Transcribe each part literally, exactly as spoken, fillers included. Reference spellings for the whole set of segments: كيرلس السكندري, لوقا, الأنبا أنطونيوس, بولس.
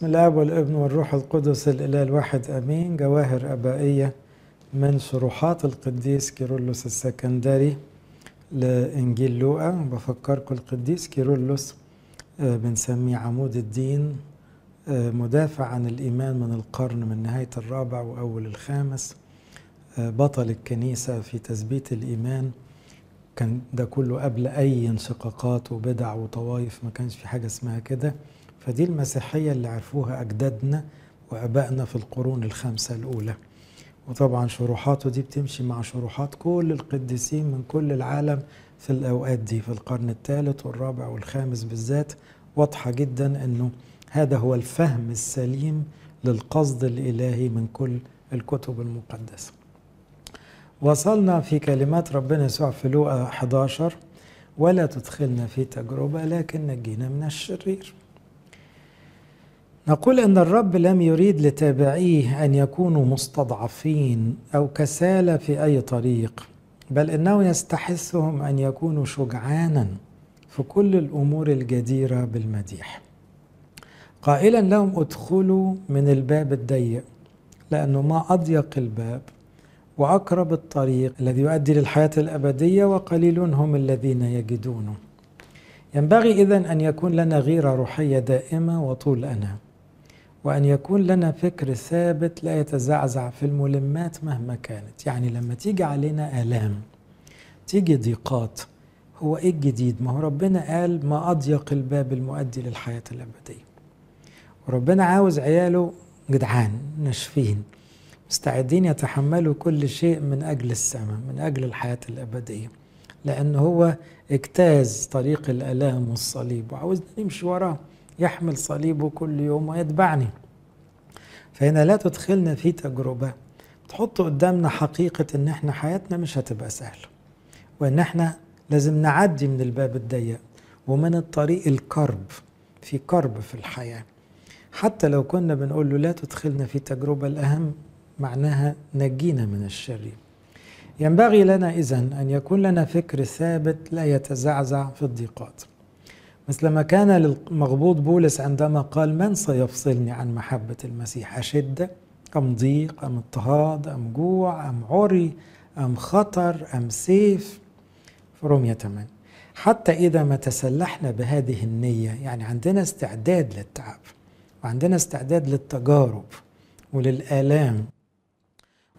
بسم الله والابن والروح القدس الإله الواحد أمين. جواهر أبائية من شروحات القديس كيرلس السكندري لإنجيل لوقا. بفكركم القديس كيرلس بنسميه عمود الدين، مدافع عن الإيمان من القرن من نهاية الرابع وأول الخامس، بطل الكنيسة في تثبيت الإيمان. كان ده كله قبل أي انشقاقات وبدع وطوايف، ما كانش في حاجة اسمها كده. فدي المسيحية اللي عرفوها أجدادنا وآبائنا في القرون الخمسة الأولى. وطبعا شروحاته دي بتمشي مع شروحات كل القديسين من كل العالم في الأوقات دي، في القرن الثالث والرابع والخامس بالذات. واضحة جدا أنه هذا هو الفهم السليم للقصد الإلهي من كل الكتب المقدسة. وصلنا في كلمات ربنا يسوع في لوقا إحدى عشر: ولا تدخلنا في تجربة لكن نجينا من الشرير. نقول أن الرب لم يريد لتابعيه أن يكونوا مستضعفين أو كسالى في أي طريق، بل إنه يستحثهم أن يكونوا شجعانا في كل الأمور الجديرة بالمديح، قائلا لهم: ادخلوا من الباب الضيق، لأنه ما أضيق الباب وأقرب الطريق الذي يؤدي للحياة الأبدية، وقليلون هم الذين يجدونه. ينبغي إذن أن يكون لنا غيرة روحية دائمة وطول أنا، وأن يكون لنا فكر ثابت لا يتزعزع في الملمات مهما كانت. يعني لما تيجي علينا آلام، تيجي ضيقات، هو إيه الجديد؟ ما هو ربنا قال ما أضيق الباب المؤدي للحياة الأبدية، وربنا عاوز عياله جدعان ناشفين مستعدين يتحملوا كل شيء من أجل السماء، من أجل الحياة الأبدية، لأن هو اجتاز طريق الآلام والصليب وعاوزنا نمشي وراه، يحمل صليبه كل يوم ويتبعني. فهنا لا تدخلنا في تجربة تحط قدامنا حقيقة إن احنا حياتنا مش هتبقى سهلة، وإن احنا لازم نعدي من الباب الضيق ومن الطريق الكرب، في كرب في الحياة. حتى لو كنا بنقول له لا تدخلنا في تجربة، الأهم معناها نجينا من الشر. ينبغي لنا إذن أن يكون لنا فكر ثابت لا يتزعزع في الضيقات، مثل ما كان للمغبوط بولس عندما قال: من سيفصلني عن محبة المسيح؟ أشدة أم ضيق أم اضطهاد أم جوع أم عري أم خطر أم سيف؟ في رومية ثمانية. حتى إذا ما تسلحنا بهذه النية، يعني عندنا استعداد للتعب وعندنا استعداد للتجارب وللآلام،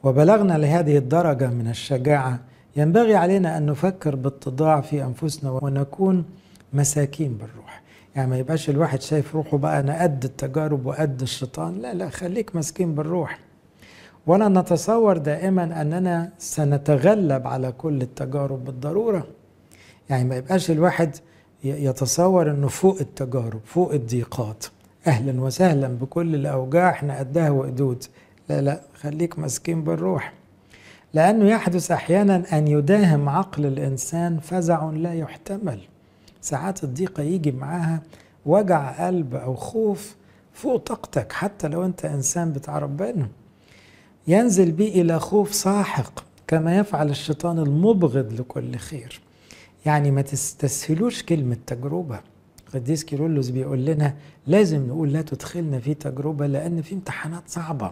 وبلغنا لهذه الدرجة من الشجاعة، ينبغي علينا أن نفكر باتضاع في أنفسنا ونكون مساكين بالروح. يعني ما يبقاش الواحد شايف روحه بقى أنا قد التجارب وقد الشيطان، لا لا، خليك مسكين بالروح. ولا نتصور دائما أننا سنتغلب على كل التجارب بالضرورة. يعني ما يبقاش الواحد يتصور أنه فوق التجارب فوق الضيقات، أهلا وسهلا بكل الأوجاع، احنا قدها وقدود. لا لا، خليك مسكين بالروح، لأنه يحدث أحيانا أن يداهم عقل الإنسان فزع لا يحتمل. ساعات الضيقة يجي معاها وجع قلب أو خوف فوق طاقتك، حتى لو أنت إنسان بتاع ربنا ينزل بيه إلى خوف ساحق، كما يفعل الشيطان المبغض لكل خير. يعني ما تستسهلوش كلمة تجربة. القديس كيرلس بيقول لنا لازم نقول لا تدخلنا في تجربة، لأن في امتحانات صعبة.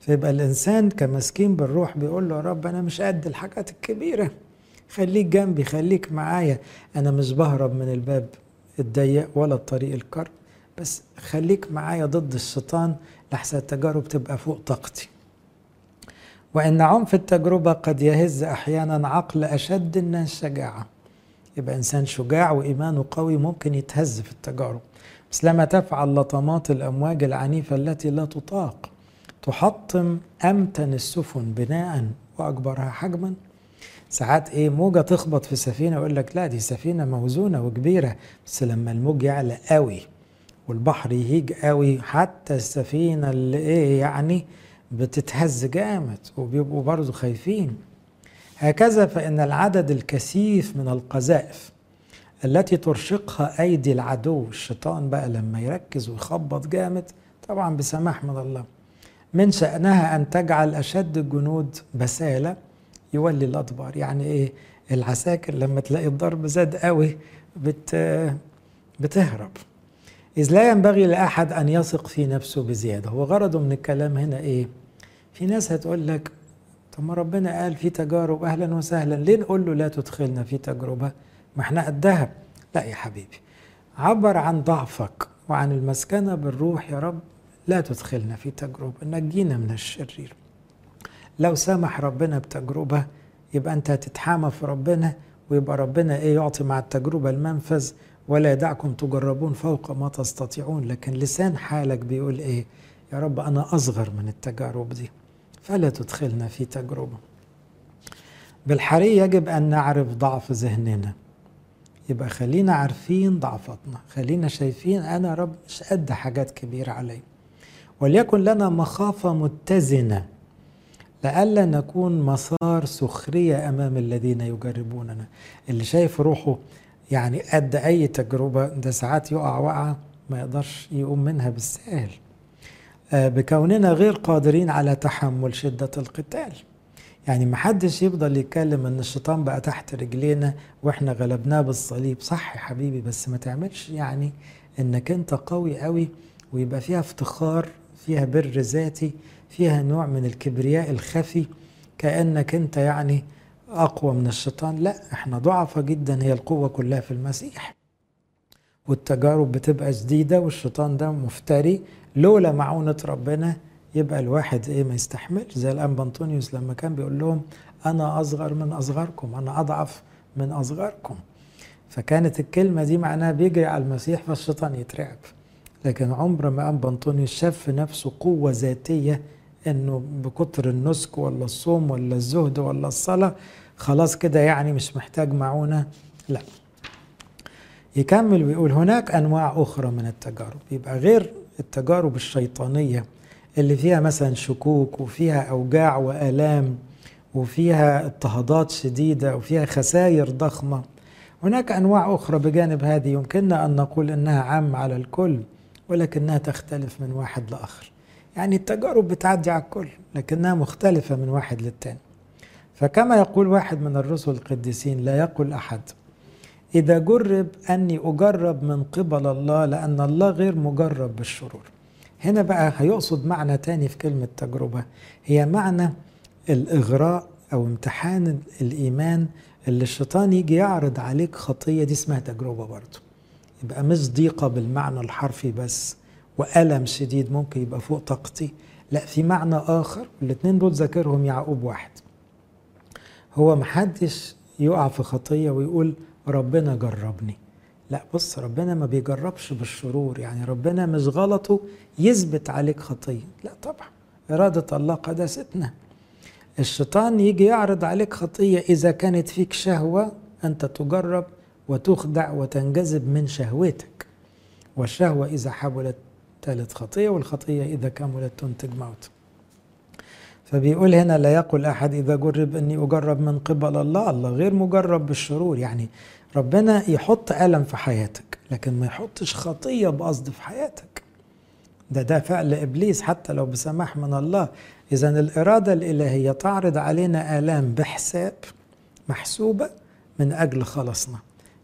فيبقى الإنسان كمسكين بالروح بيقول له: يا رب أنا مش قد الحاجات الكبيرة، خليك جنبي، خليك معايا، أنا مش بهرب من الباب الضيق ولا الطريق الكرب، بس خليك معايا ضد الشيطان لحسن التجارب تبقى فوق طاقتي. وإن عنف التجربة قد يهز أحيانا عقل أشد الناس شجاعة. يبقى إنسان شجاع وإيمانه قوي ممكن يتهز في التجارب، بس لما تفعل لطمات الأمواج العنيفة التي لا تطاق، تحطم أمتن السفن بناء وأكبرها حجما. ساعات إيه موجة تخبط في سفينة يقول لك لا دي سفينة موزونة وكبيرة، بس لما الموج يعلى قوي والبحر يهيج قوي، حتى السفينة اللي إيه يعني بتتهز جامد، وبيبقوا برضو خايفين. هكذا فإن العدد الكثيف من القذائف التي ترشقها أيدي العدو الشيطان بقى لما يركز ويخبط جامد، طبعا بسماح من الله، من شأنها أن تجعل أشد الجنود بسالة يولي الأدبار. يعني إيه؟ العساكر لما تلاقي الضرب زاد قوي بت بتهرب. إذ لا ينبغي لأحد أن يثق في نفسه بزيادة. هو غرضه من الكلام هنا إيه؟ في ناس هتقول لك طب ما ربنا قال في تجارب، أهلا وسهلا، ليه نقول له لا تدخلنا في تجربة؟ ما احنا قدها. لا يا حبيبي، عبر عن ضعفك وعن المسكنة بالروح، يا رب لا تدخلنا في تجربة، نجينا من الشرير. لو سمح ربنا بتجربة يبقى أنت هتتحامى في ربنا، ويبقى ربنا إيه؟ يعطي مع التجربة المنفذ، ولا يدعكم تجربون فوق ما تستطيعون. لكن لسان حالك بيقول إيه؟ يا رب أنا أصغر من التجارب دي، فلا تدخلنا في تجربة. بالحري يجب أن نعرف ضعف ذهننا، يبقى خلينا عارفين ضعفتنا، خلينا شايفين أنا رب مش قد حاجات كبيرة علي، وليكن لنا مخافة متزنة لألا نكون مسار سخرية أمام الذين يجربوننا. اللي شايف روحه يعني قد أي تجربة ده ساعات يقع وقعة ما يقدرش يقوم منها بالسهل، بكوننا غير قادرين على تحمل شدة القتال. يعني محدش يفضل يتكلم ان الشيطان بقى تحت رجلينا واحنا غلبناه بالصليب. صح يا حبيبي، بس ما تعملش يعني انك انت قوي قوي ويبقى فيها افتخار، فيها بر ذاتي، فيها نوع من الكبرياء الخفي كأنك انت يعني اقوى من الشيطان. لا، احنا ضعفة جدا، هي القوة كلها في المسيح، والتجارب بتبقى جديدة، والشيطان ده مفتري، لولا معونة ربنا يبقى الواحد ايه؟ ما يستحملش. زي الأنبا أنطونيوس لما كان بيقول لهم أنا أصغر من أصغركم، أنا أضعف من أصغركم، فكانت الكلمة دي معناها بيجري على المسيح فالشيطان يترعب. لكن عمر ما أنبا أنطونيوس شاف في نفسه قوة ذاتية إنه بكتر النسك ولا الصوم ولا الزهد ولا الصلاة خلاص كده يعني مش محتاج معونة. لا، يكمل ويقول هناك أنواع أخرى من التجارب، يبقى غير التجارب الشيطانية اللي فيها مثلا شكوك وفيها أوجاع وآلام وفيها اضطهادات شديدة وفيها خسائر ضخمة. هناك أنواع أخرى بجانب هذه يمكننا أن نقول أنها عامة على الكل، ولكنها تختلف من واحد لآخر. يعني التجارب بتعدي على الكل لكنها مختلفة من واحد للتاني. فكما يقول واحد من الرسل القديسين، لا يقول أحد إذا جرب أني أجرب من قبل الله، لأن الله غير مجرب بالشرور. هنا بقى هيقصد معنى تاني في كلمة تجربة، هي معنى الإغراء أو امتحان الإيمان اللي الشيطان يجي يعرض عليك خطية، دي اسمها تجربة برضه. يبقى مش ضيقة بالمعنى الحرفي بس وألم شديد ممكن يبقى فوق طاقتي، لا، في معنى آخر، والاتنين دول ذاكرهم يعقوب واحد. هو محدش يقع في خطية ويقول ربنا جربني، لا، بص ربنا ما بيجربش بالشرور، يعني ربنا مش غلطه يثبت عليك خطية، لا طبعا، إرادة الله قداستنا. الشيطان يجي يعرض عليك خطية إذا كانت فيك شهوة، أنت تجرب وتخدع وتنجذب من شهوتك، والشهوة إذا حبلت ثالث خطية، والخطية إذا كملت تنتج موت. فبيقول هنا لا يقول أحد إذا جرب أني أجرب من قبل الله، الله غير مجرب بالشرور. يعني ربنا يحط ألم في حياتك لكن ما يحطش خطية بقصد في حياتك، ده ده فعل إبليس حتى لو بسماح من الله. إذا الإرادة الإلهية تعرض علينا آلام بحساب محسوبة من أجل خلاصنا،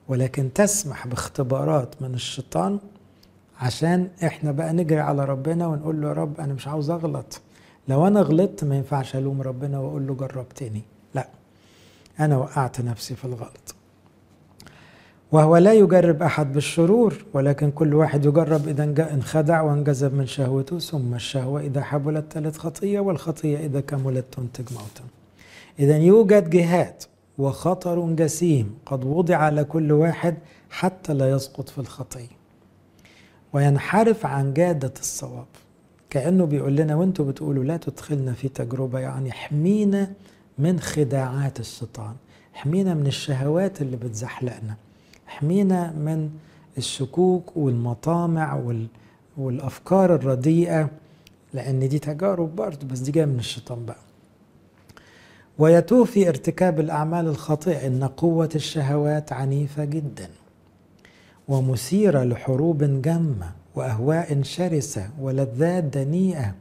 ولكن تسمح باختبارات من الشيطان عشان إحنا بقى نجري على ربنا ونقول له يا رب أنا مش عاوز أغلط، لو أنا غلطت ما ينفعش ألوم ربنا وأقول له جربتني، لا، أنا وقعت نفسي في الغلط. وهو لا يجرب أحد بالشرور، ولكن كل واحد يجرب إذا انخدع وانجذب من شهوته، ثم الشهوة إذا حبلت ثالث خطية، والخطية إذا كملت تنتج موتا. إذا يوجد جهاد وخطر جسيم قد وضع على كل واحد حتى لا يسقط في الخطية وينحرف عن جادة الصواب. كأنه بيقول لنا وانتوا بتقولوا لا تدخلنا في تجربة، يعني احمينا من خداعات الشيطان، احمينا من الشهوات اللي بتزحلقنا، احمينا من الشكوك والمطامع وال... والأفكار الرديئة، لأن دي تجارب برضه بس دي جاية من الشيطان بقى. ويتوه في ارتكاب الأعمال الخاطئة، إن قوة الشهوات عنيفة جدا ومثيرة لحروب جمة وأهواء شرسة ولذات دنيئة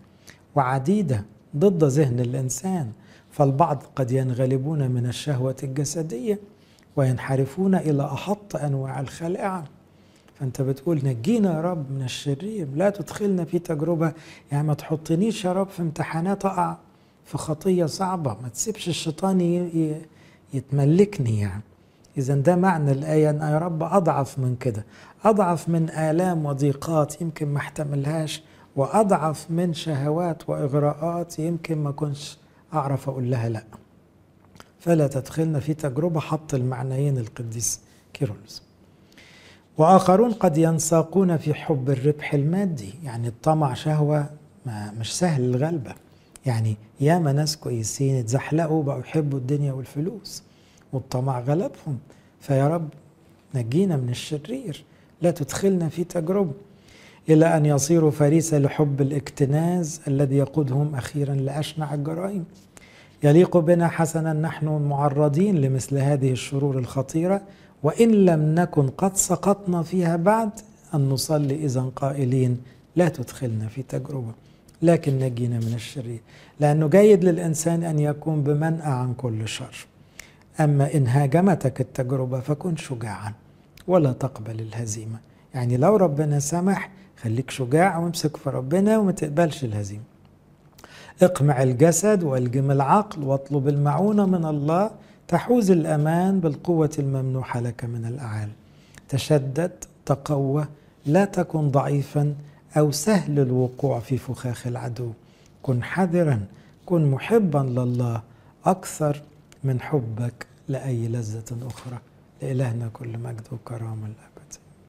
وعديدة ضد ذهن الإنسان، فالبعض قد ينغلبون من الشهوة الجسدية وينحرفون إلى أحط أنواع الخلقة. فأنت بتقول نجينا يا رب من الشرير، لا تدخلنا في تجربة، يعني ما تحطنيش يا رب في امتحانات أقع في خطية صعبة، ما تسيبش الشيطان يتملكني يعني. إذا ده معنى الآية، أن يا رب أضعف من كده، أضعف من آلام وضيقات يمكن ما احتملهاش، وأضعف من شهوات وإغراءات يمكن ما كنتش أعرف أقول لها لأ. فلا تدخلنا في تجربة، حط المعنيين القديس كيرلس. وآخرون قد ينساقون في حب الربح المادي، يعني الطمع شهوة ما مش سهل الغلبة، يعني ياما ناس كويسين اتزحلقوا بقوا يحبوا الدنيا والفلوس والطمع غلبهم. فيا رب نجينا من الشرير، لا تدخلنا في تجربة، إلى أن يصيروا فريسة لحب الاكتناز الذي يقودهم أخيرا لأشنع الجرائم. يليق بنا حسنا نحن معرضين لمثل هذه الشرور الخطيرة، وإن لم نكن قد سقطنا فيها بعد، أن نصلي إذن قائلين لا تدخلنا في تجربة لكن نجينا من الشرير، لأنه جيد للإنسان أن يكون بمنأى عن كل شر. أما إن هاجمتك التجربة فكن شجاعا ولا تقبل الهزيمة، يعني لو ربنا سمح خليك شجاع وامسك في ربنا وما تقبلش الهزيمة. اقمع الجسد والجم العقل واطلب المعونة من الله تحوز الأمان بالقوة الممنوحة لك من الأعالي. تشدد، تقوى، لا تكن ضعيفا أو سهل الوقوع في فخاخ العدو. كن حذرا، كن محبا لله أكثر من حبك لأي لذة أخرى. لإلهنا كل مجد وكرامة.